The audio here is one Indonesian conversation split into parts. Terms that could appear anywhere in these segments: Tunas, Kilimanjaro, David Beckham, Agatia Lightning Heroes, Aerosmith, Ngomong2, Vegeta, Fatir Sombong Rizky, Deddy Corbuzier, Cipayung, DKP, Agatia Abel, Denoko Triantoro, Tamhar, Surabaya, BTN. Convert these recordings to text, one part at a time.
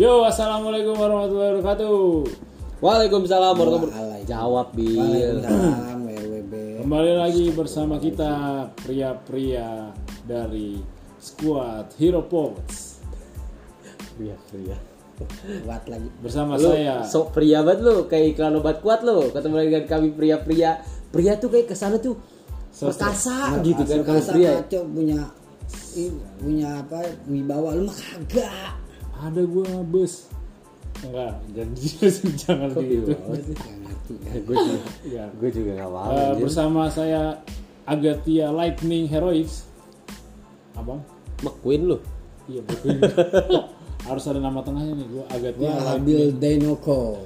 Yo, assalamualaikum warahmatullahi wabarakatuh. Waalaikumsalam warahmatullahi wabarakatuh. Jawab Bil. Waalaikumsalam WWB. Kembali lagi bersama kita pria-pria dari squad Hero Pops. Pria-pria. Kuat lagi. Bersama lu, saya. Sok pria banget lu, kayak iklan obat kuat lu. Ketemu lagi dengan kami pria-pria. Pria tuh kayak kesana tuh perkasa gitu kan kalau pria. Kacau, punya apa? Wibawa lu mah kagak. Ada gue bus enggak janji jangan gitu gue juga nggak paham bersama saya Agatia Lightning Heroes abang McQueen lo iya McQueen harus ada nama tengahnya nih gue Agatia Abel Denoko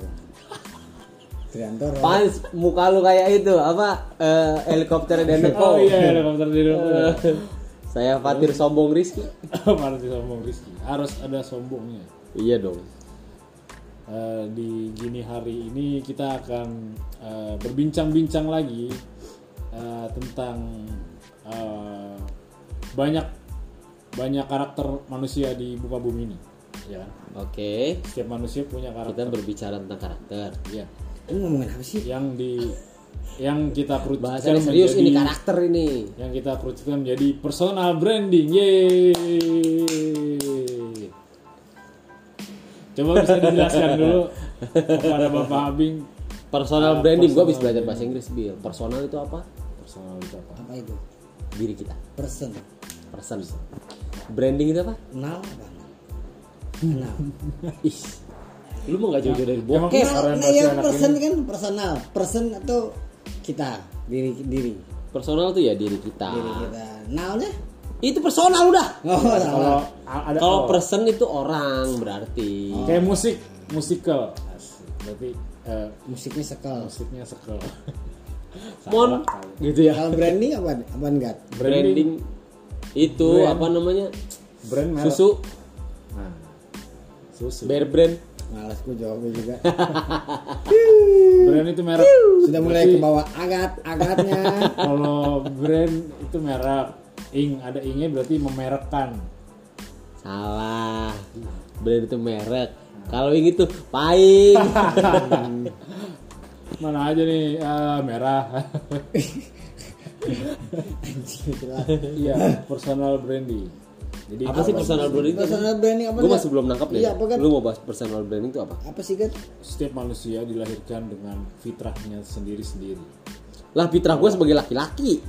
Triantoro pas muka lu kayak itu apa helikopter Denoko oh iya helikopter Denoko Saya Fatir Sombong Rizky. Fatir Sombong Rizky. Harus ada sombongnya. Iya dong. Di gini hari ini kita akan berbincang-bincang lagi tentang banyak karakter manusia di muka bumi ini. Ya. Oke. Setiap manusia punya karakter. Kita berbicara tentang karakter. Iya. Ini ngomongin apa sih? Yang kita kerucutkan bahasanya serius menjadi, ini karakter ini yang kita kerucutkan menjadi personal branding. Yeay. Coba bisa dijelaskan dulu kepada Bapak Abing personal branding. Gue habis belajar bahasa Inggris Bill. Personal itu apa? Personal itu apa? Apa itu? Diri kita. Person. Branding itu apa? Kenal apa? Kenal. Ih. Lu mau enggak jauh-jauh dari bokeh. Nah, yang person ini. Kan personal. Person atau kita diri personal tuh ya diri kita naonnya itu personal udah kalau person itu orang berarti kayak musikal berarti musiknya sekel mon gitu ya kalau branding apa enggak branding itu brand. Apa namanya brand merek. susu bear brand malas ku jawabnya juga. Brand itu merek. Sudah mulai ke bawah agatnya. Kalau brand itu merek. Ada ingnya berarti memerekkan. Salah. Brand itu merek. Kalau ing itu paing. Mana aja nih merah. Iya, personal branding. Jadi apa sih personal branding? Personal branding apa? Gue masih belum nangkap deh. Iya, lu mau bahas personal branding itu apa? Apa sih kan? Setiap manusia dilahirkan dengan fitrahnya sendiri-sendiri. Lah fitrah gue sebagai laki-laki.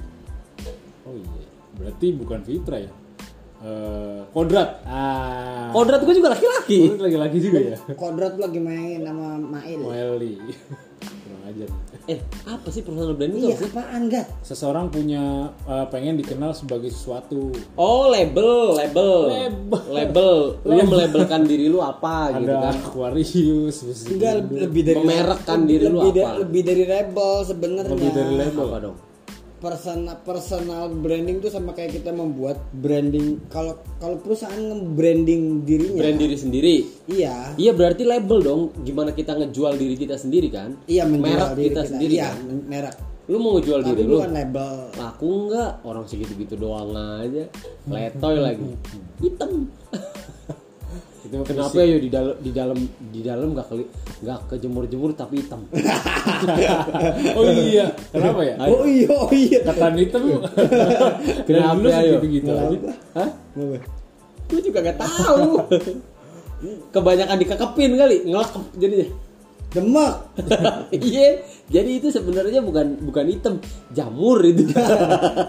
Oh iya, berarti bukan fitrah ya? Kodrat. Kodrat gue juga laki-laki. Kodrat laki-laki juga ya. Kodrat lagi main sama Mail. Maili. Kurang ajar. Apa sih personal branding itu? Iya, apaan, Gat? Seseorang punya pengen dikenal sebagai sesuatu. Oh, label. Lu melabelkan diri lu apa gitu kan? Ada Aquarius. Enggak, lebih dari memerekkan diri lu apa? Lebih dari label sebenarnya. Lebih dari label apa dong? Personal branding itu sama kayak kita membuat branding. Kalau perusahaan nge-branding dirinya, brand diri sendiri. Iya berarti label dong. Gimana kita ngejual diri kita sendiri kan? Iya, merek kita sendiri. Iya, kan? Merek. Lu mau ngejual diri lu? Bukan label. Laku enggak? Orang segitu-gitu doang aja. Letoy lagi. Hitam. Kenapa ya di dalam nggak kejemur-jemur tapi hitam? Oh iya, kenapa ya? Oh iya. Ketan hitam. Kenapa ya gitu? Hah? Gue juga nggak tahu. Kebanyakan dikekepin kali, ngelakep jadinya. Demak. Iya. Jadi itu sebenarnya bukan hitam, jamur itu.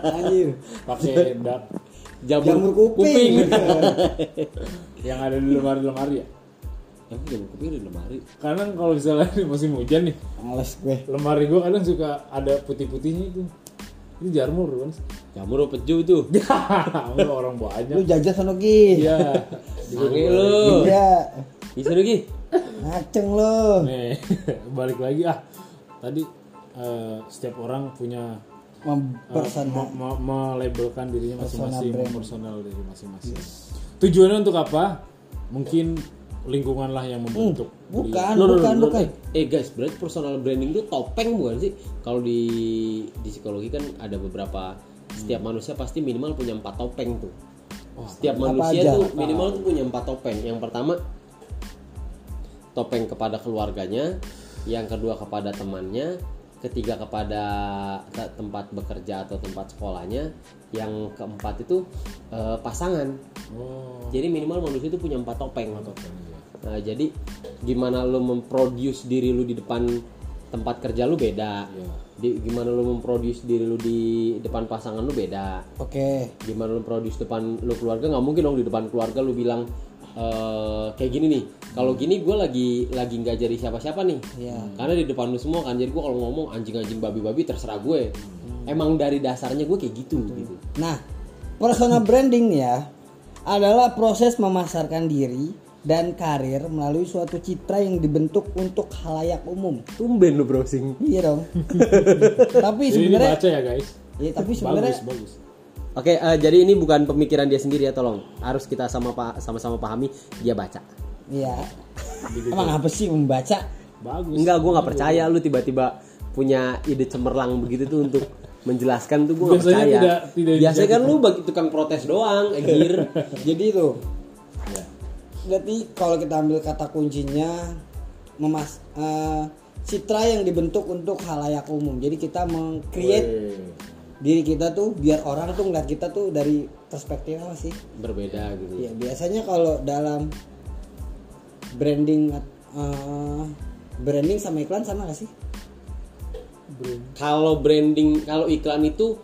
Anjir. Pakai dak. Jamur kuping. Yang ada di lemari ya. Emang jamur kuping ada di lemari? Kadang kalau misalnya musim hujan nih, males gue. Lemari gue kadang suka ada putih-putihnya itu. Itu jamur kan? Jamur peju itu. Jamur orang banyak. Lu jajah sono Ki. Iya. Digoki lu. Iya. Bisa lu Ki. Ngaceng lu. Nih, balik lagi ah. Tadi setiap orang punya melabelkan dirinya masing-masing, personal diri masing-masing. Yes. Tujuannya untuk apa? Mungkin lingkungan lah yang membentuk. Bukan. Guys, berarti personal branding itu topeng bukan sih? Kalau di psikologi kan ada beberapa, setiap manusia pasti minimal punya 4 topeng tuh. Oh, setiap manusia tuh minimal tuh punya 4 topeng. Yang pertama topeng kepada keluarganya, yang kedua kepada temannya, ketiga kepada tempat bekerja atau tempat sekolahnya, yang keempat itu pasangan. Oh. Jadi minimal manusia itu punya 4 topeng. Nah, jadi gimana lo memproduce diri lo di depan tempat kerja lo beda. Yeah. Gimana lo memproduce diri lo di depan pasangan lo beda. Oke. Okay. Gimana lo memproduce depan lo keluarga, nggak mungkin dong di depan keluarga lo bilang kayak gini nih. Kalau gini gue lagi nggak jadi siapa-siapa nih. Yeah. Karena di depan lo semua kan, jadi gue kalau ngomong anjing-anjing babi-babi terserah gue. Emang dari dasarnya gue kayak gitu. Nah, personal branding ya adalah proses memasarkan diri dan karir melalui suatu citra yang dibentuk untuk khalayak umum. Tumben lu browsing. Iya dong. Tapi sebenarnya baca ya guys. Iya, tapi sebenarnya bagus. Oke, jadi ini bukan pemikiran dia sendiri ya, tolong. Harus kita sama-sama pahami, dia baca. Iya. Emang apa sih membaca? Bagus. Enggak, gua enggak percaya lu tiba-tiba punya ide cemerlang begitu tuh untuk menjelaskan tuh, gua enggak percaya. Biasanya kan lu bagi tukang protes doang, anjir. Jadi tuh berarti kalau kita ambil kata kuncinya citra yang dibentuk untuk khalayak umum. Jadi kita meng-create diri kita tuh biar orang tuh ngeliat kita tuh dari perspektif apa sih? Berbeda gitu. Ya, biasanya kalau dalam branding sama iklan sama gak sih? Kalau branding, kalau iklan itu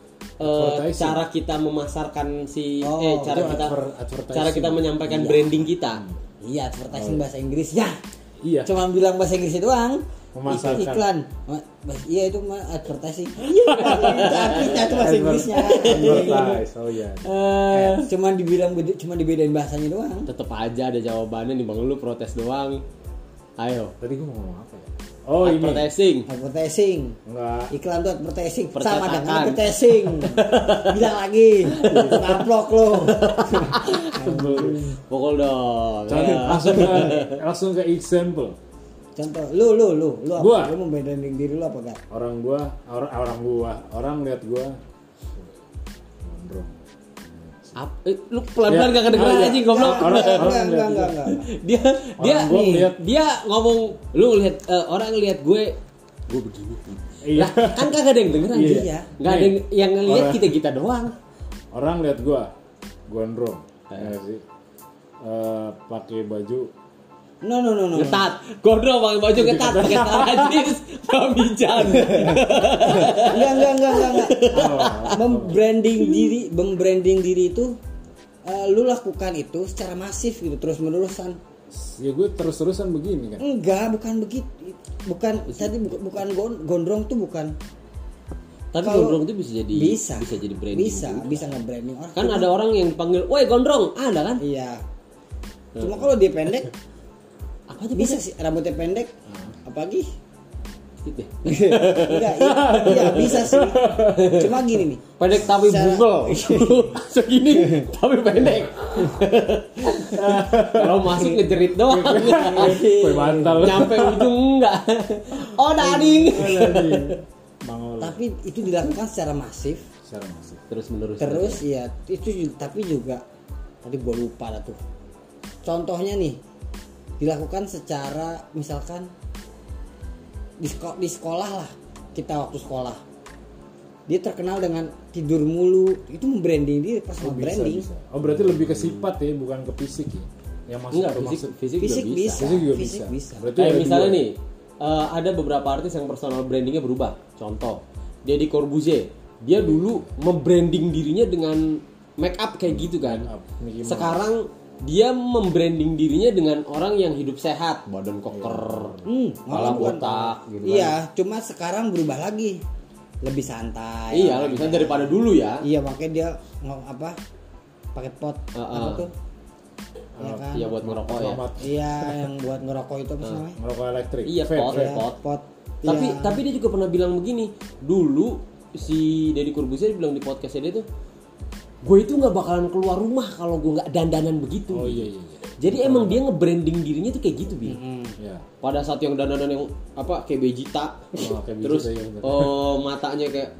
cara kita memasarkan cara kita menyampaikan branding kita. Iya, advertising bahasa Inggris ya. Iya. Cuma bilang bahasa Inggris doang. Memasarkan. Itu iklan. Iya itu advertising. Tapi itu bahasa Inggrisnya. Advertise. Oh iya. Cuma dibedain bahasanya doang. Tetap aja ada jawabannya nih, Bang, lu protes doang. Ayo. Tadi gua mau ngomong apa ya? Oh, advertising. Enggak. Iklan tuh advertising. Sama dengan advertising. Bilang lagi. Ngaplok lo. Pokol dong. Langsung ke example. Contoh, lu apa? Lu membedain diri lu apa enggak? Orang lihat gua gondrong. Lu pelan-pelan enggak kedengeran anjing goblok. Enggak. Dia ngomong, lu lihat orang lihat gue begini. Iya. Lah, kan kagak ada yang dengeran dia. Iya. Enggak ada yang ngelihat kita doang. Orang lihat gue gondrong. Kayak sih. Pakai baju No. Ketat. Gondrong pakai baju ketat anjis. Pembicaraan. Enggak. Membranding diri itu lu lakukan itu secara masif gitu, terus-menerusan. Ya gue terus-terusan begini kan. Enggak, bukan begitu. Bukan gondrong tuh bukan. Tapi kalo gondrong itu bisa jadi branding. Bisa nge-branding orang. Kan ada orang yang panggil, "Woi, gondrong." Ada kan? Iya. Cuma kalau dia pendek bisa sih, rambutnya pendek apalagi gitu. Iya bisa sih, cuma gini nih, pendek tapi bungel segini tapi pendek. Kalau masuk ngejerit doang nyampe ujung enggak. Oh dading. Tapi itu dilakukan secara masif terus ya itu. Tapi juga tadi gue lupa lah tuh contohnya nih, dilakukan secara misalkan di sekolah lah, kita waktu sekolah dia terkenal dengan tidur mulu, itu membranding diri, personal branding. Oh berarti lebih ke sifat ya, bukan ke fisik ya? Yang fisik juga bisa. Berarti misalnya nih ada beberapa artis yang personal brandingnya berubah. Contoh Deddy Corbuzier, dia dulu membranding dirinya dengan make up kayak gitu kan. Sekarang dia membranding dirinya dengan orang yang hidup sehat, badan koker, kepala botak gitu. Iya, kan. Cuma sekarang berubah lagi. lebih santai. Iya, makanya lebih santai daripada dulu ya. Iya, makanya dia apa? Pakai pot. Apa tuh? Ya kan? Iya, buat ngerokok ya. Iya, yang buat ngerokok itu apa namanya? Ngerokok elektrik. Iya, pot. Tapi dia juga pernah bilang begini, dulu si Deddy Corbuzier bilang di podcastnya dia tuh, gue itu nggak bakalan keluar rumah kalau gue nggak dandanan begitu. Oh iya. Jadi emang dia nge-branding dirinya tuh kayak gitu, Bi. Mm-hmm. Yeah. Pada saat yang dandanan yang apa kayak Vegeta, terus matanya kayak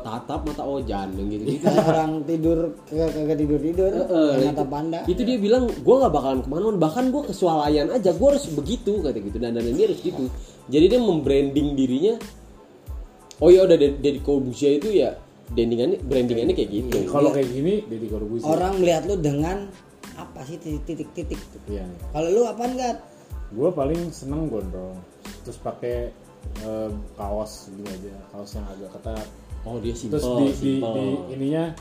tatap mata Ojan yang gitu. Orang tidur kagak tidur, mata panda. Itu dia bilang gue nggak bakalan kemana-mana, bahkan gue kesualayan aja, gue harus begitu kata gitu. Dandanan dia harus gitu. Jadi dia membranding dirinya. Oh ya udah, Deddy Corbuzier itu ya. Brandingannya kayak gitu. Kalau kayak gini Deddy Corbuzier. Orang melihat lu dengan apa sih titik-titik? Iya. Kalau lu apaan, Gat? Gua paling seneng gondrong. Terus pakai kaos gitu aja, kaos yang agak ketat. Oh, dia simple. Terus di ininya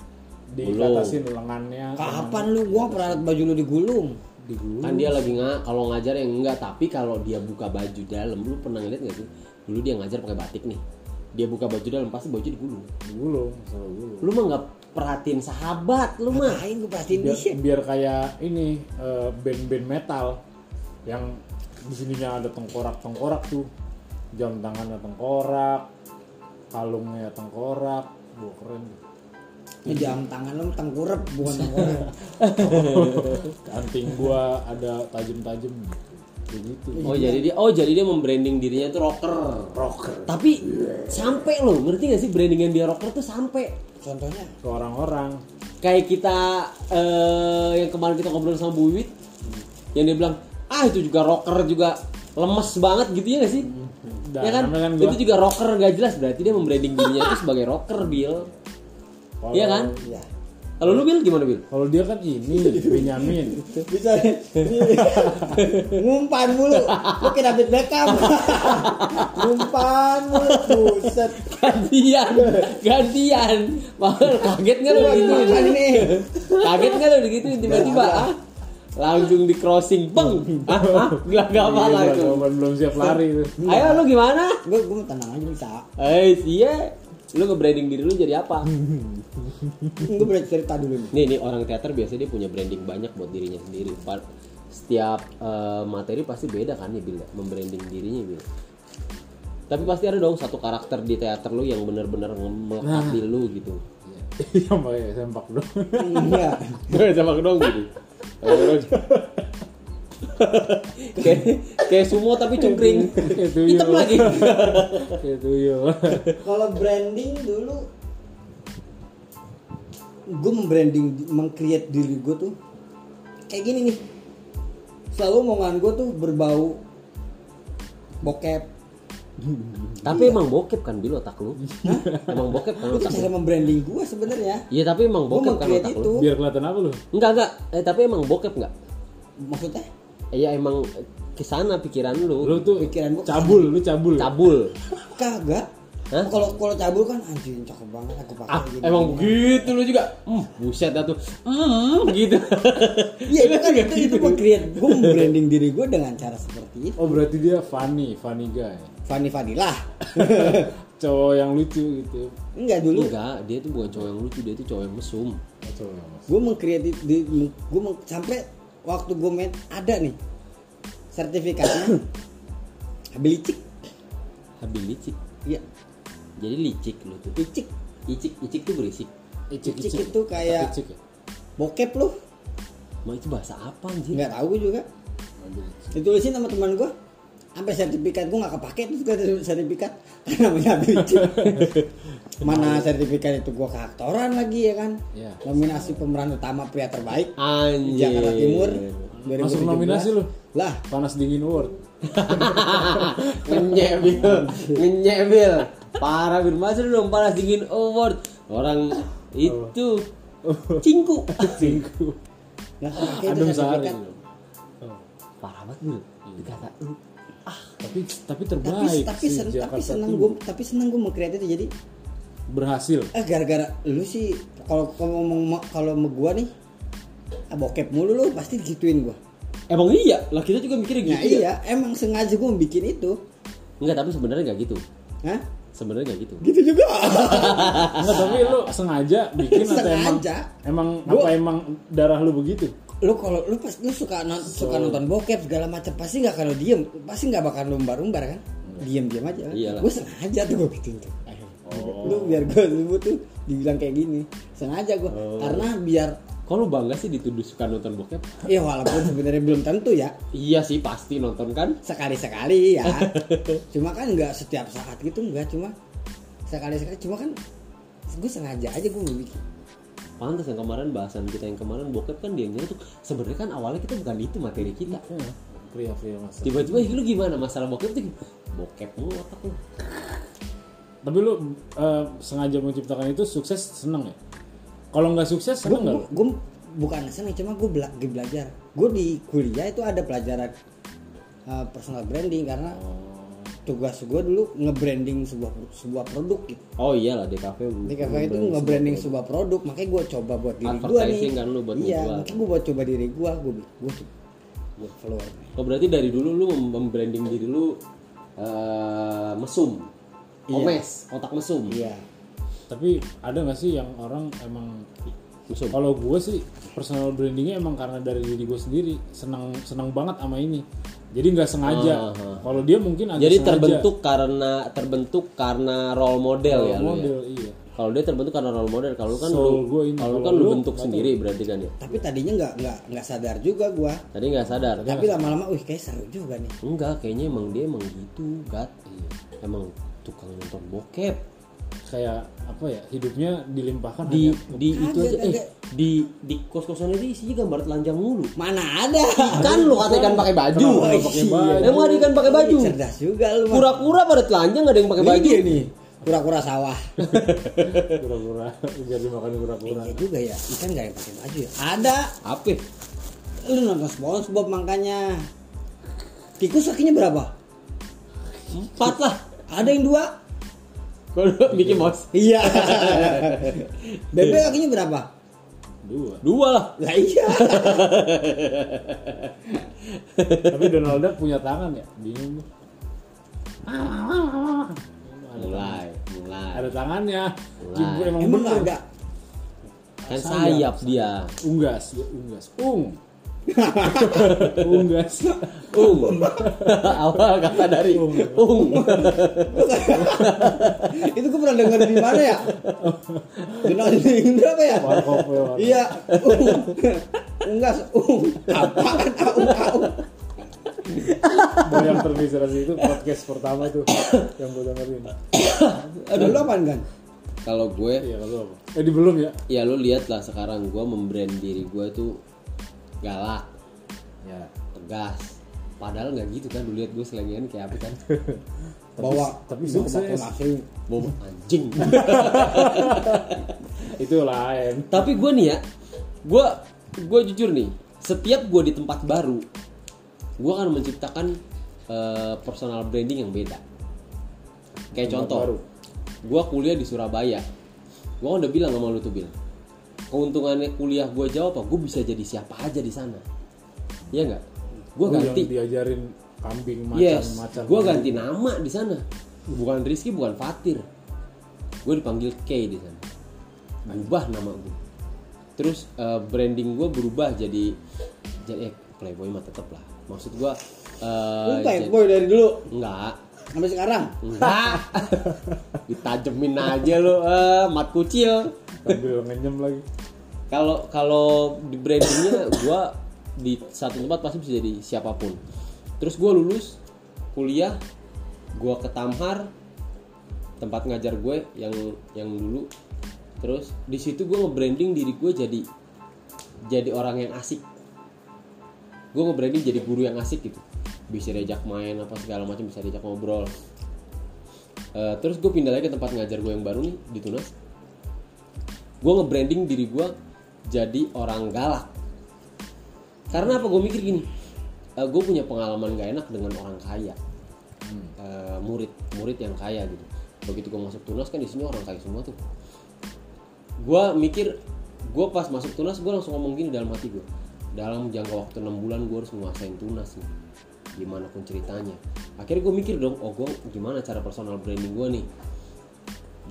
dikatasin lengannya. Kapan lu gua pernah baju lu digulung? Kan dia lagi kalau ngajar ya enggak, tapi kalau dia buka baju dalam, lu pernah lihat enggak sih? Dulu dia ngajar pakai batik nih. Dia buka baju dalam pasti baju digulung. Lu mah nggak perhatiin sahabat, lu mah. Aing gue perhatiin dia. Biar kayak ini band-band metal yang di sininya ada tengkorak tuh, jam tangannya tengkorak, kalungnya tengkorak, wah keren. Ini jam tangan lu tengkurep bukan tengkorak. Kanting gua ada tajam-tajam. Gitu. Jadi dia membranding dirinya itu rocker. Tapi sampai lo ngerti nggak sih brandingan dia rocker tuh sampai. Contohnya ke orang-orang. Kayak kita yang kemarin kita ngobrol sama Bu Wit, yang dia bilang itu juga rocker juga lemes banget gitu ya nggak sih? Dan ya kan? Itu juga rocker nggak jelas, berarti dia membranding dirinya itu sebagai rocker, Bill. Iya kan? Ya. Kalau lu Bil gimana Bil? Kalau dia kan ini Benyamin. Bisa ngumpan mulu. Lu kira David Beckham. Ngumpan mulu, buset. Gantian. Kaget enggak lu begituin? Kaget enggak lu begituin tiba-tiba? Langsung di crossing, bang. Enggak apa-apa langsung. Belum siap lari. Ayo lu gimana? Gua tenang aja bisa. Iya. Lu nge-branding diri lu jadi apa? Gue cerita dulu nih orang teater biasanya dia punya branding banyak buat dirinya sendiri. Setiap materi pasti beda kan ya Bil, membranding dirinya Bil. Tapi pasti ada dong satu karakter di teater lu yang benar-benar melekat di lu gitu. Iya pakai sempak dong. Iya. Pakai sempak dong gitu. Kayak sumo tapi cungkring. Hitam lagi. Kalau branding dulu gue meng-create diri gue tuh kayak gini nih. Selalu omongan gue tuh berbau bokep. Tapi emang bokep kan Bil otak lu? Emang bokep kan otak lu? Itu cara membranding gue sebenarnya. Iya tapi emang bokep kan otak lu? Biar kelihatan apa lu? Enggak tapi emang bokep enggak? Maksudnya? Iya emang kesana pikiran lu. Lu tuh pikiran gua cabul. Cabul. Kagak. Hah? Kalau cabul kan anjing cakep banget aku pakai gini. Emang begitu lu juga. Buset dah tuh. Gitu. Iya itu kan itu gua branding diri gua dengan cara seperti itu. Oh berarti dia funny guy. Funny lah. Cowok yang lucu gitu. Enggak, dia tuh bukan cowok yang lucu, dia tuh cowok yang mesum. Gua meng-create sampai waktu gue main ada nih sertifikatnya Habis licik. Iya. Jadi licik lu tuh. Icik tuh berisik. Icik itu kayak icik, ya? Bokep lu. Mau itu bahasa apa anjir? Enggak tahu gue juga. Ditulisin sama teman gue. Sampai sertifikat gue enggak kepake itu sertifikat namanya Habis licik. Mana sertifikat itu gua ke aktoran lagi ya kan? Ya. Nominasi pemeran utama pria terbaik Jakarta Timur 2017. Masuk nominasi lu? Lah, panas dingin award. Ngenyek Bil. Parah Bil, masuk dong panas dingin award. Orang itu cingku. Nah, ada sertifikat. Parah banget Bil. Dikata lu tapi terbaik. Tapi seneng gua meng-create itu jadi berhasil. Gara-gara lu sih kalau ngomong kalau sama gua nih bokep mulu lu pasti gituin gua. Emang iya, lah kita juga mikirnya gitu. Iya, emang sengaja gua bikin itu. Enggak, tapi sebenarnya enggak gitu. Hah? Sebenarnya gak gitu. Gitu juga. Enggak, tapi lu sengaja bikin atau sengaja? Emang darah lu begitu? Lu kalau lu pas lu suka nonton bokep segala macam, pasti enggak kalau diem, pasti enggak bakal lumbar-lumbar kan? Diem-diem aja. Iyalah. Gua sengaja tuh gua gituin tuh. Oh. Lu biar gua sebut tuh dibilang kayak gini. Sengaja gua karena biar kalau bangga sih dituduh suka nonton bokep. Iya, walaupun sebenarnya belum tentu ya. Iya sih, pasti nonton kan. Sekali-sekali ya. Cuma kan nggak setiap saat gitu, nggak, cuma sekali-sekali. Cuma kan gue sengaja aja gue bikin. Pantas yang kemarin bahasan kita yang kemarin bokep kan dia nyari tuh. Sebenarnya kan awalnya kita bukan itu materi kita. Pria-pria masalah. Tiba-tiba lu gimana masalah bokep tuh? Bokep lu otak lu. Tapi lu sengaja menciptakan itu sukses, seneng ya? Kalau nggak sukses, seneng nggak? Gue bukan seneng, cuma gue belajar. Gue di kuliah itu ada pelajaran personal branding karena tugas gue dulu nge-branding sebuah produk gitu. Oh iyalah, DKP itu nge-branding sebuah produk, makanya gue coba buat diri gue nih. Kan lu buat iya, makanya gue buat coba diri gue. Gue follower. Oh berarti dari dulu lu membranding diri lu mesum, omes, iya. Otak mesum. Iya. Tapi ada nggak sih yang orang emang kalau gue sih personal brandingnya emang karena dari diri gue sendiri senang banget sama ini, jadi nggak sengaja. Kalau dia mungkin agak jadi sengaja. terbentuk karena role model ya. Iya. Kalau dia terbentuk karena role model, kalau lu bentuk sendiri berarti kan ya. Tapi tadinya nggak sadar juga gue. Tadi nggak sadar. Tapi lama-lama, kayak seru juga nih. Enggak, kayaknya emang gitu, gat. Emang tukang nonton bokep. Kayak apa ya, hidupnya dilimpahkan di itu aja. Di kos-kosannya dia isinya gambar telanjang mulu. Mana ada? Ikan lu kata ikan pakai baju. Emang ada ikan pakai baju? Cerdas juga lu. Kura-kura pada telanjang, enggak ada yang pakai baju nih. Kura-kura sawah. Kura-kura biar dimakan kura-kura. Iya juga ya, ikan enggak yang pakai baju ya. Ada. Apik. Lu nonton SpongeBob makanya. Tikus kakinya berapa? 4 lah. Ada yang 2. Kalau Mickey Mouse. Iya. Bebek kakinya berapa? 2 lah. Lah iya. Tapi Donald Duck punya tangan ya? Bingung. Mulai. Ada tangannya. Mulai. Emang ada. Kan sayap dia. Unggas. Awal kata dari itu gue pernah dengar di mana ya, kenal di berapa ya, iya apaan dari yang terinspirasi itu podcast pertama tuh yang gue dengerin. Aduh, lu apaan kan? Kalau gue belum ya? Ya lu lihat lah sekarang gue membrand diri gue tuh galak, ya tegas. Padahal nggak gitu kan, lu lihat gue selengean kayak apa kan? Tapi sukses. Bawa anjing. Itu lain. Tapi gue nih ya, gue jujur nih, setiap gue di tempat baru, gue akan menciptakan personal branding yang beda. Kayak tempat contoh, gue kuliah di Surabaya, gue kan udah bilang sama lu tuh bilang. Keuntungannya kuliah gue jauh apa? Gue bisa jadi siapa aja di sana. Iya nggak? Gue ganti. Yang diajarin kambing macan. Gue ganti nama di sana. Bukan Rizky, bukan Fatir. Gue dipanggil K di sana. Berubah nama gue. Terus branding gue berubah jadi playboy mah tetap lah. Maksud gue. Lu playboy dari dulu? Enggak. Sampai sekarang? Enggak. Ditajemin aja lu, mat kucil. Sambil ngenyem lagi. Kalau di brandingnya gue di satu tempat pasti bisa jadi siapapun. Terus gue lulus kuliah, gue ke Tamhar, tempat ngajar gue yang dulu. Terus di situ gue nge-branding diri gue jadi orang yang asik. Gue nge-branding jadi guru yang asik gitu. Bisa diajak main apa segala macam, bisa diajak ngobrol. Terus gue pindah lagi ke tempat ngajar gue yang baru nih di Tunas. Gue nge-branding diri gue jadi orang galak. Karena apa? Gue mikir gini, gue punya pengalaman gak enak dengan orang kaya, murid yang kaya gitu. Begitu gue masuk Tunas kan isinya orang kaya semua tuh. Gue mikir, gue pas masuk Tunas gue langsung ngomong gini dalam hati gue, dalam jangka waktu 6 bulan gue harus menguasain Tunas nih, gimana pun ceritanya. Akhirnya gue mikir dong, gue gimana cara personal branding gue nih.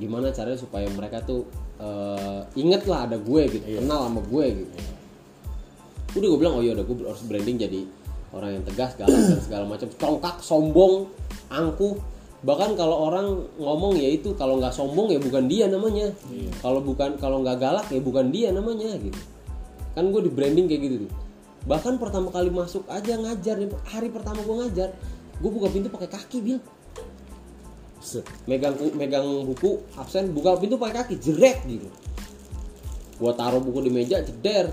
gimana caranya supaya mereka tuh inget lah ada gue gitu, iya, kenal sama gue gitu. Iya. Udah gue bilang, oh iya udah gue harus branding jadi orang yang tegas, galak dan segala macam, congkak, sombong, angkuh. Bahkan kalau orang ngomong ya itu, kalau nggak sombong ya bukan dia namanya. Iya. Kalau nggak galak ya bukan dia namanya gitu. Kan gue di branding kayak gitu tuh. Bahkan pertama kali masuk aja ngajar, hari pertama gue ngajar, gue buka pintu pakai kaki, Bil. Megang buku absen, buka pintu pakai kaki, jerek gitu. Gue taruh buku di meja, ceder.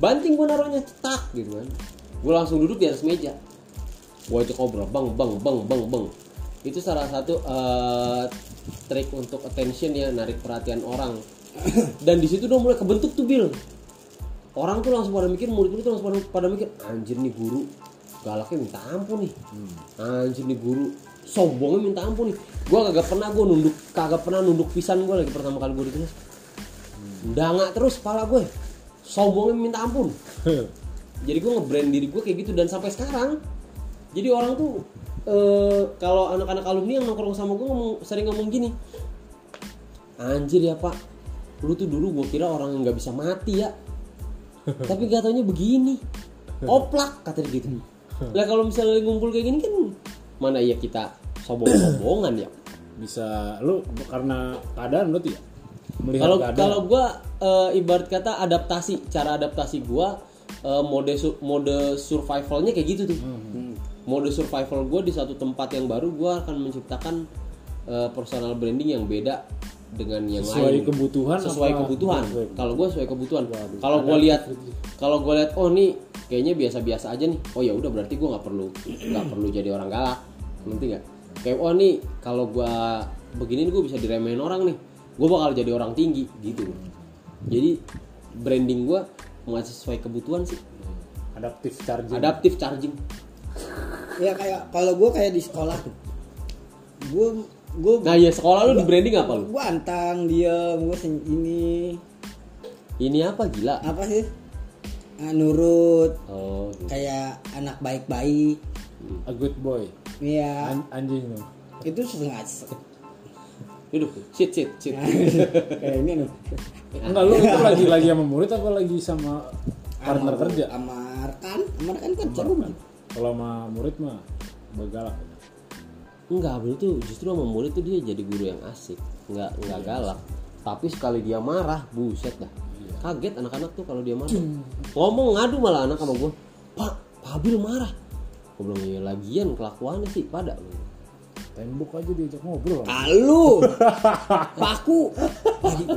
Banting gue naruhnya, cetak gitu kan. Gue langsung duduk di atas meja. Gue ajak obrol, bang. Itu salah satu trik untuk attention ya, narik perhatian orang. Dan di situ udah mulai kebentuk tuh, Bil. Orang tuh langsung pada mikir, murid-murid tuh langsung pada mikir, anjir nih guru galaknya minta ampun nih, anjir nih guru sombongnya minta ampun nih. Gue kagak pernah nunduk pisan gue lagi pertama kali gue di kelas. Dangak terus kepala gue, sombongnya minta ampun. Jadi gue nge-brand diri gue kayak gitu, dan sampai sekarang. Jadi orang tuh kalau anak-anak alumni yang nongkrong sama gue sering ngomong gini, anjir ya Pak, lu tuh dulu gue kira orang yang gak bisa mati ya, tapi gak taunya begini, oplak kata dia gitu. Lah kalau misalnya ngumpul kayak gini kan mana ya kita sombong-sombongan ya. Bisa lu karena keadaan lu tuh ya. Kalau gue ibarat kata adaptasi, cara adaptasi gue mode survivalnya kayak gitu tuh. Mode survival gue di satu tempat yang baru, gue akan menciptakan personal branding yang beda dengan yang sesuai lain. Sesuai kebutuhan. Kalau gue sesuai kebutuhan. Kalau gue lihat, oh nih kayaknya biasa-biasa aja nih. Oh ya udah berarti gue nggak perlu jadi orang galak. Nanti nggak. Kayak oh nih kalau gue begini gue bisa diremehin orang nih. Gue bakal jadi orang tinggi gitu. Jadi branding gue nggak sesuai kebutuhan sih. Adaptive charging. Ya kayak kalau gue kayak di sekolah tuh. Gue, nah ya sekolah lu di branding apa lu? Gue antang, diam, gue ini. Ini apa gila? Apa sih? Nurut. Oh. Gitu. Kayak anak baik-baik. A good boy. Iya. Anjing lu. Itu setengah. Duduk, sit. Kayak ini anu. Enggak, lu itu lagi sama murid apa lagi sama partner kerja? Amarkan kan ceruman. Kalau sama murid mah bergalak. Enggak, Abel tuh justru sama murid tuh dia jadi guru yang asik, enggak galak. Tapi sekali dia marah, buset dah. Kaget anak-anak tuh kalau dia marah. Ngomong ngadu malah anak sama gue. Pak Abel marah. Gue bilang ya lagian kelakuannya sih pada lu. Tembok aja diajak ngobrol. Kalu.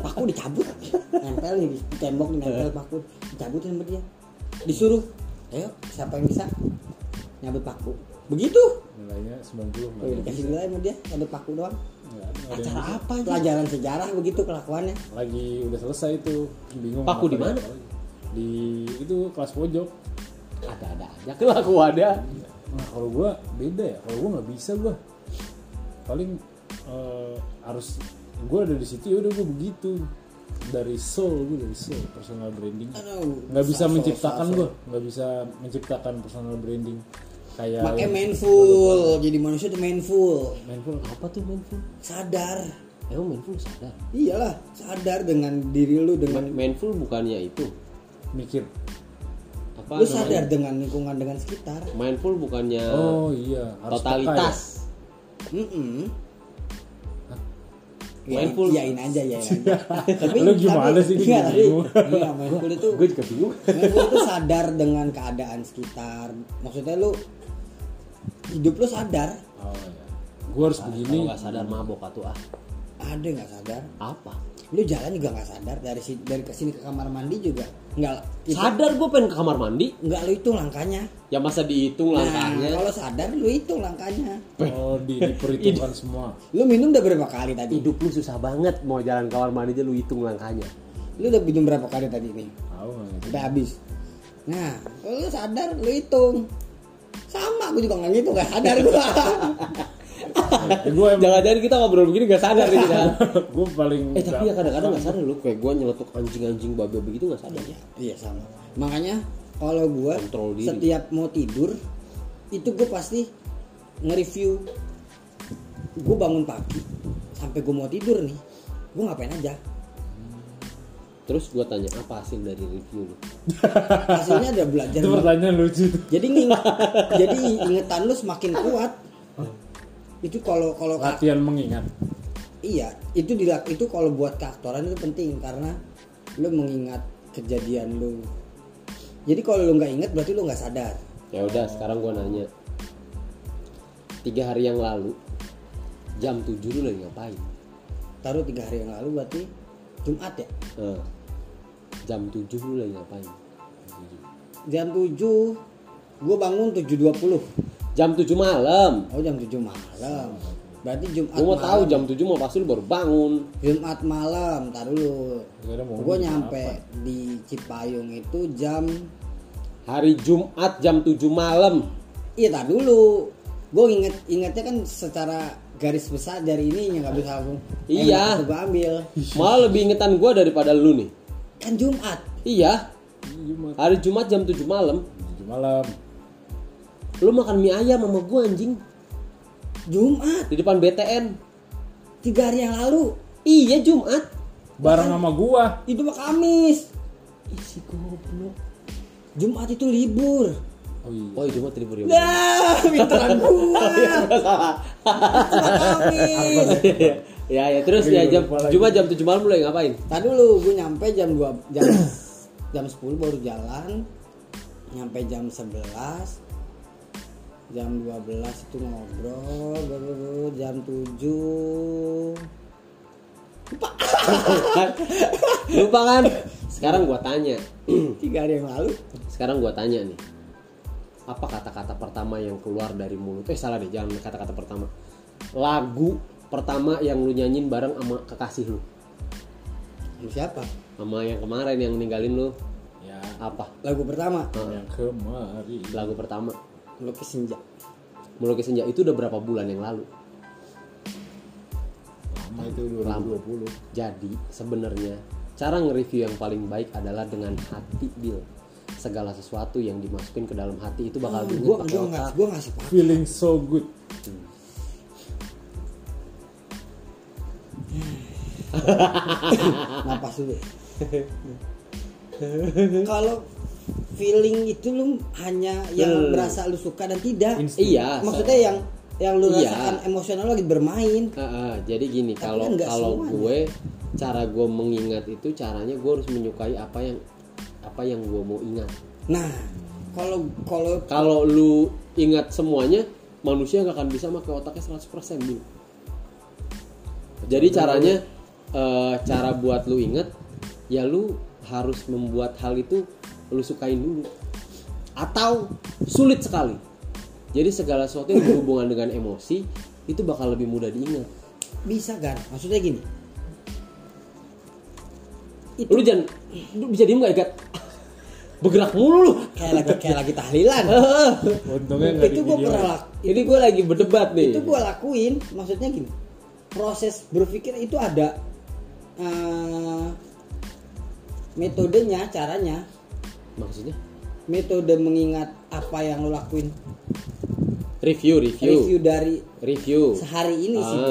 Paku dicabut. Nempel nih di tembok, nempel paku. Dicabutin sama dia. Disuruh, "Ayo, siapa yang bisa nyabut paku?" Begitu nilainya 90. Dikasih nilai sama dia, ada paku doang. Acara apa itu? Pelajaran sejarah begitu kelakuannya. Lagi udah selesai itu, bingung. Paku di mana? Di itu kelas pojok. Ada aja kelakuannya. Nah, kalau gua beda ya. Kalau gua enggak bisa gua. Paling harus gua ada di situ, udah gua begitu. Dari soul, personal branding. Enggak bisa menciptakan soul. Gua, enggak bisa menciptakan personal branding. Pakai mindful, jadi manusia tuh mindful. Mindful apa tuh mindful? Sadar. Emang mindful sadar? Iyalah, sadar dengan diri lu dengan mindful bukannya itu mikir. Apa? Lu sadar dengan lingkungan, dengan sekitar. Mindful bukannya oh iya, harus totalitas. Mindful yain aja. Tapi lu gimana sih ini? Iya, mindful itu gue juga bingung. Mindful itu sadar dengan keadaan sekitar. Maksudnya lu hidup lu sadar. Oh iya. Gua harus begini. Kalau enggak sadar mabok atuh ah. Ada enggak sadar? Apa? Lu jalan juga enggak sadar dari kesini ke kamar mandi juga. Enggak sadar gua pengen ke kamar mandi. Enggak lu hitung langkahnya. Ya masa dihitung langkahnya. Nah, kalau sadar lu hitung langkahnya. Oh, diperhitungkan semua. Lu minum udah berapa kali tadi? Hidup lu susah banget mau jalan ke kamar mandi aja lu hitung langkahnya. Lu udah minum berapa kali tadi nih? Oh, udah habis. Nah, lu sadar lu hitung. Sama, gue juga nggak gitu, nggak sadar gue. Jangan-jangan kita ngobrol begini nggak sadar nih kita. Gue paling. Tapi ya kadang-kadang nggak sadar lu, kayak gue nyeletuk anjing babi begitu nggak sadar. Iya sama. Makanya kalau gue setiap mau tidur itu gue pasti nge-review. Gue bangun pagi, sampai gue mau tidur nih, gue ngapain aja. Terus gue tanya apa hasil dari review lu? Hasilnya ada belajar. Itu pertanyaan lucu. Jadi jadi ingetan lu semakin kuat. Itu kalau latihan mengingat. Iya, itu kalau buat keaktoran itu penting karena lu mengingat kejadian lu. Jadi kalau lu nggak inget berarti lu nggak sadar. Ya udah, sekarang gue nanya. 3 hari yang lalu jam 7 lu lagi ngapain? Taruh 3 hari yang lalu berarti Jumat ya? Jam 7 lu lagi ngapain? Jam 7 gue bangun 7.20. Jam 7 malam. Oh, jam 7 malam. Berarti Jumat malam. Gue mau tahu jam 7 mau pasti lu baru bangun. Jumat malam, taruh lu. Gue nyampe di Cipayung itu jam hari Jumat jam 7 malam. Iya, taruh dulu. Gue ingatnya kan secara garis besar dari ininya nggak bisa aku. Iya. Gue ambil. Malah lebih ingetan gue daripada lu nih. Kan Jumat. Iya. Jumat. Hari Jumat jam 7 malam. 7 malam. Lu makan mie ayam sama gue anjing. Jumat. Di depan BTN. 3 hari yang lalu. Iya Jumat. Bareng sama gue. Itu mah Kamis. Isi goblok. Jumat itu libur. Oh iya. Oh, Jumat libur ya. Nah, miteran gua. Ya, terus ya jam 7 malam mulai ngapain? Tadi dulu gua nyampe jam 2 jam 10 baru jalan. Nyampe jam 11. Jam 12 itu ngobrol, jam 7. Lupa kan? Sekarang gua tanya. 3 hari yang lalu. Sekarang gua tanya nih. Apa kata-kata pertama yang keluar dari mulut? Salah deh, jangan kata-kata pertama. Lagu pertama yang lu nyanyiin bareng sama kekasih lu. Siapa? Sama yang kemarin yang ninggalin lu. Ya. Apa? Lagu pertama. Yang kemarin. Lagu pertama. Melukis Senja. Melukis Senja itu udah berapa bulan yang lalu? Lama itu 2020. Jadi sebenarnya cara nge-review yang paling baik adalah dengan hati, Bill. Segala sesuatu yang dimasukin ke dalam hati itu bakal diingat pakai otak. Gue ngasih pake. Feeling so good. Napas dulu. Kalau feeling itu lu hanya yang berasa lu suka dan tidak. Iya. Maksudnya yang lu rasakan emosional lagi bermain. Jadi gini, kalau gue cara gue mengingat itu caranya gue harus menyukai apa yang gue mau ingat. Nah, kalau lu ingat semuanya, manusia nggak akan bisa pakai otaknya 100% dulu. Jadi caranya, cara buat lu ingat, ya lu harus membuat hal itu lu sukain dulu. Atau sulit sekali. Jadi segala sesuatu yang berhubungan dengan emosi itu bakal lebih mudah diingat. Bisa kan? Maksudnya gini. Itu. Lu jangan, lu bisa diem gak? Bergerak mulu lu. Kayak lagi tahlilan. Untungnya gak di video. Ini gue lagi berdebat nih. Itu gue lakuin, maksudnya gini. Proses berpikir itu ada metodenya, caranya. Maksudnya? Metode mengingat apa yang lu lakuin. Review dari sehari ini sih.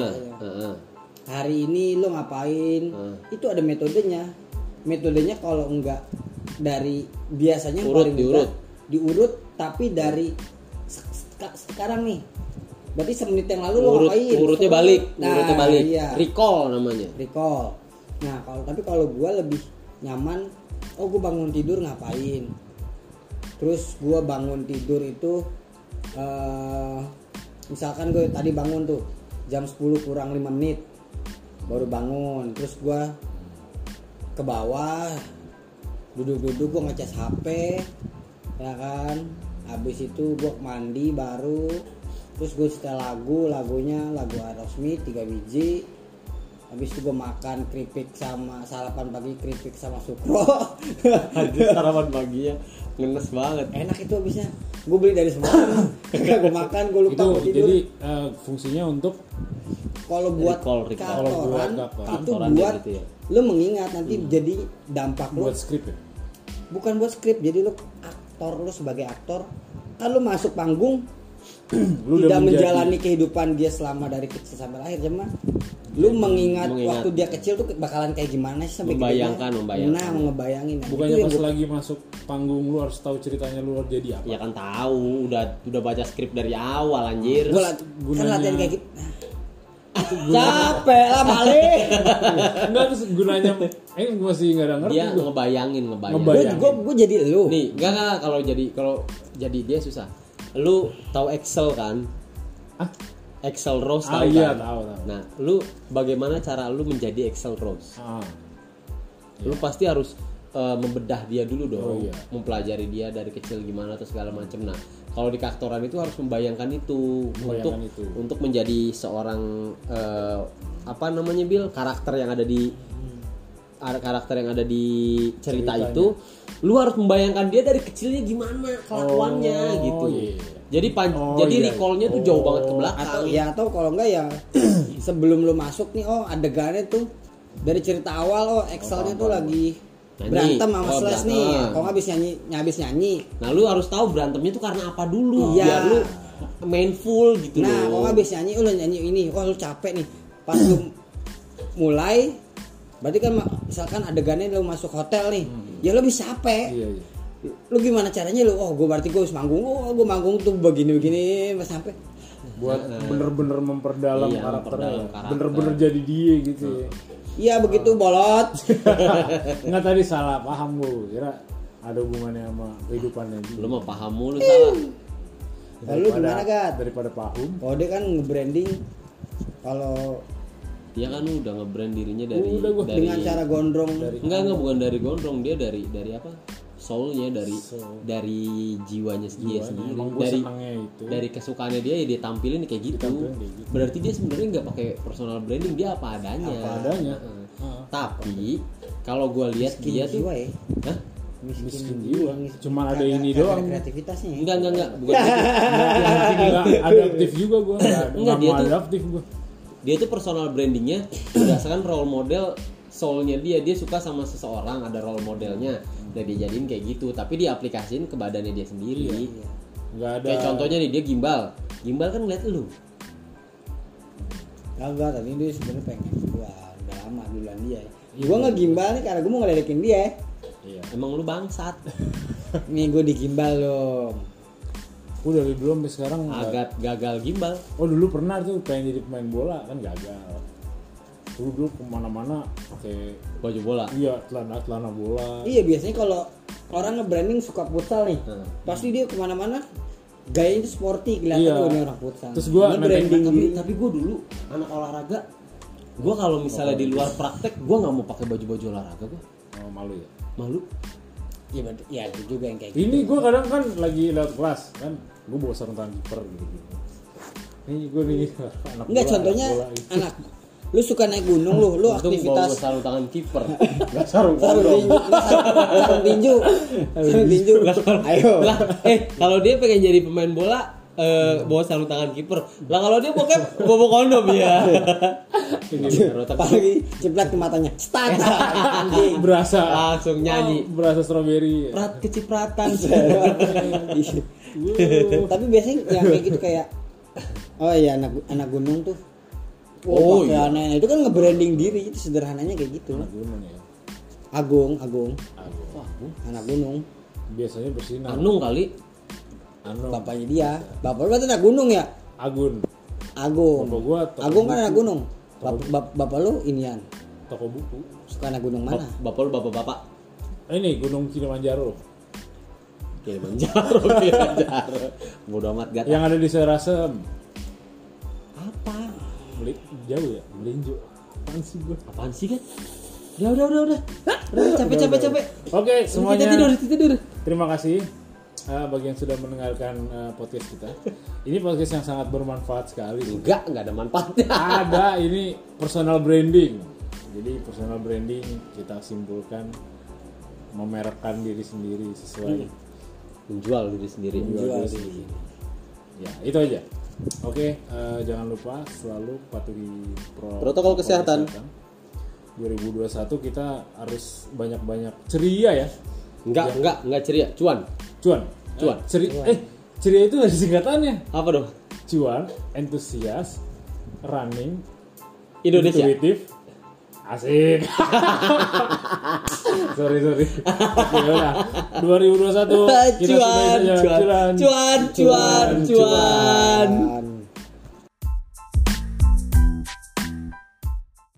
Hari ini lu ngapain. Itu ada metodenya. Metodenya kalau enggak dari biasanya paling diurut tapi dari sekarang nih. Berarti semenit yang lalu lo ngapain? Urutnya balik. Iya. Recall namanya. Nah, kalau gue lebih nyaman, gue bangun tidur ngapain? Terus gue bangun tidur itu misalkan gue tadi bangun tuh jam 10 kurang 5 menit baru bangun. Terus gue ke bawah duduk-duduk gue ngecas HP, ya kan. Habis itu gue mandi baru, terus gue setel lagu Aerosmith 3 biji. Habis itu gue makan sarapan pagi keripik sama sukro. Sarapan paginya ngenes banget, enak itu. Habisnya gue beli dari semalam. Gue makan, gue lupa gue tidur. Jadi fungsinya untuk kalau buat kantoran itu buat gitu ya. Lu mengingat nanti jadi dampak lu buat skrip ya? Bukan buat skrip, jadi lu aktor, lu sebagai aktor kan lu masuk panggung lu tidak menjalani kehidupan dia selama dari kecil sampai lahir, cuman lu mengingat waktu dia kecil tuh bakalan kayak gimana sih sampai membayangkan. Nah, ngebayangin. Bukannya pas lagi masuk panggung lu harus tahu ceritanya lu harus jadi apa? Ya kan tahu, udah baca skrip dari awal anjir. Kan latihan kayak gitu. Capek lah balik. Enggak terus gunanya. Ini gue masih enggak ngerti. Dia ngebayangin. Gue jadi lu. Nih, enggak kalau jadi dia susah. Lu tahu Excel kan? Hah? Excel Rose tahu kan? Iya, tahu. Nah, lu bagaimana cara lu menjadi Excel Rose? Lu pasti harus membedah dia dulu dong. Oh, iya. Mempelajari dia dari kecil gimana atau segala macam. Nah, kalau di kaktoran itu harus membayangkan itu. Untuk menjadi seorang karakter yang ada di cerita itu, lu harus membayangkan dia dari kecilnya gimana kelakuannya gitu. Iya. Jadi recall-nya tuh jauh banget ke belakang. Atau kalau enggak ya sebelum lu masuk nih adegannya tuh dari cerita awal Excel-nya tuh lagi nyanyi, berantem sama Slash nih. Kalau enggak habis nyanyi. Nah, lu harus tahu berantemnya tuh karena apa dulu biar lu mindful gitu. Nah, kalau enggak habis nyanyi lu nyanyi ini. Lu capek nih. Pas lu mulai berarti kan misalkan adegannya lu masuk hotel nih. Ya lu bisa capek. Iya. Lu gimana caranya lu? Gue berarti gue harus manggung. Gue manggung tuh begini-begini pas sampai buat bener-bener memperdalam karakternya. Bener-bener jadi dia gitu. Iya begitu bolot. Enggak tadi salah paham lu. Kira ada hubungannya sama kehidupannya. Lu mah paham lu salah. Lalu gimana, Gat? Daripada paham. Oh, dia kan nge-branding kalau dia kan udah nge-brand dirinya dari dengan cara gondrong. Enggak bukan dari gondrong, dia dari apa? Soulnya dari jiwanya dia sendiri, dari kesukaannya dia ya dia tampilin kayak gitu. Berarti dia sebenarnya nggak pakai personal branding, dia apa adanya. Tapi kalau gue lihat dia tuh jiwa, ya? Hah? Miskin jiwa. Cuma ada ini doang. Kreativitasnya. Enggak. Bukan adaptif juga gue. Enggak dia tuh adaptif gue. Dia tuh personal brandingnya berdasarkan role model soulnya dia suka sama seseorang, ada role modelnya. Udah dijadiin kayak gitu, tapi diaplikasiin ke badannya dia sendiri. Iya. Gak ada. Kayak contohnya nih, dia gimbal kan ngeliat lu. Enggak, tapi dia sebenarnya pengen gua udah lama duluan dia. Gua nggak gimbal nih karena gua mau ngeledekin dia. Iya. Emang lu bangsat. Nih gua digimbal loh. Gua dari dulu sampai sekarang agak gagal gimbal. Oh dulu pernah tuh pengen jadi pemain bola kan gagal. Dulu kemana-mana pakai baju bola. Iya, celana bola. Iya, biasanya kalau orang nge-branding suka futsal nih. Pasti dia kemana-mana gayanya sporty kelihatan ini orang futsal. Terus gua branding tapi gua dulu anak olahraga. Gua kalau misalnya di luar praktek gua enggak mau pakai baju-baju olahraga gua. Oh, malu ya. Malu. Iya, ya itu juga yang kayak gitu. Ini gua kadang kan lagi lewat kelas kan, gua bawa sarung tangan kiper gitu. Ini gua nih anak. Enggak contohnya anak lu suka naik gunung lu aktivitas sarung tangan kiper. Enggak sarung tinju. Ayo. Lah, kalau dia pengen jadi pemain bola bawa sarung tangan kiper. Lah kalau dia bokep bawa kondom ya. Pagi ciplat ke matanya. Stat. Berasa langsung nyanyi. Berasa strawberry. Prat kecipratan. Tapi biasanya yang kayak gitu kayak oh iya anak gunung tuh. Oh iya. Aneh. Itu kan nge-branding diri, itu sederhananya kayak gitu. Anak gunung ya. Agung. Wah, anak gunung. Biasanya bersinar. Anung kali. Bapaknya dia. Bapak lu berarti anak gunung ya? Agung. Bapak gua Agung kan anak gunung. Bapak lu inian. Toko buku. Suka anak gunung mana? Bapak lu bapak-bapak. Ini gunung Kilimanjaro. Bodoh amat gat. Yang ada di Serasem. Apa? Jauh ya, melinjo. Apaan sih kan? Udah. Capek. Oke, semuanya. Kita tidur. Terima kasih bagi yang sudah mendengarkan podcast kita. Ini podcast yang sangat bermanfaat sekali. Enggak ada manfaatnya. Ada, ini personal branding. Jadi personal branding kita simpulkan memerekkan diri sendiri sesuai menjual diri sendiri. Ya, itu aja. Oke, jangan lupa selalu patuhi protokol kesehatan. 2021 kita harus banyak-banyak ceria ya. Enggak ceria, cuan. Cuan. Ceria itu dari singkatannya. Apa dong? Cuan, entusias, running, Indonesia. Intuitif. Asik. sorry. Yaudah, 2021 kita sudah saja. Cuan.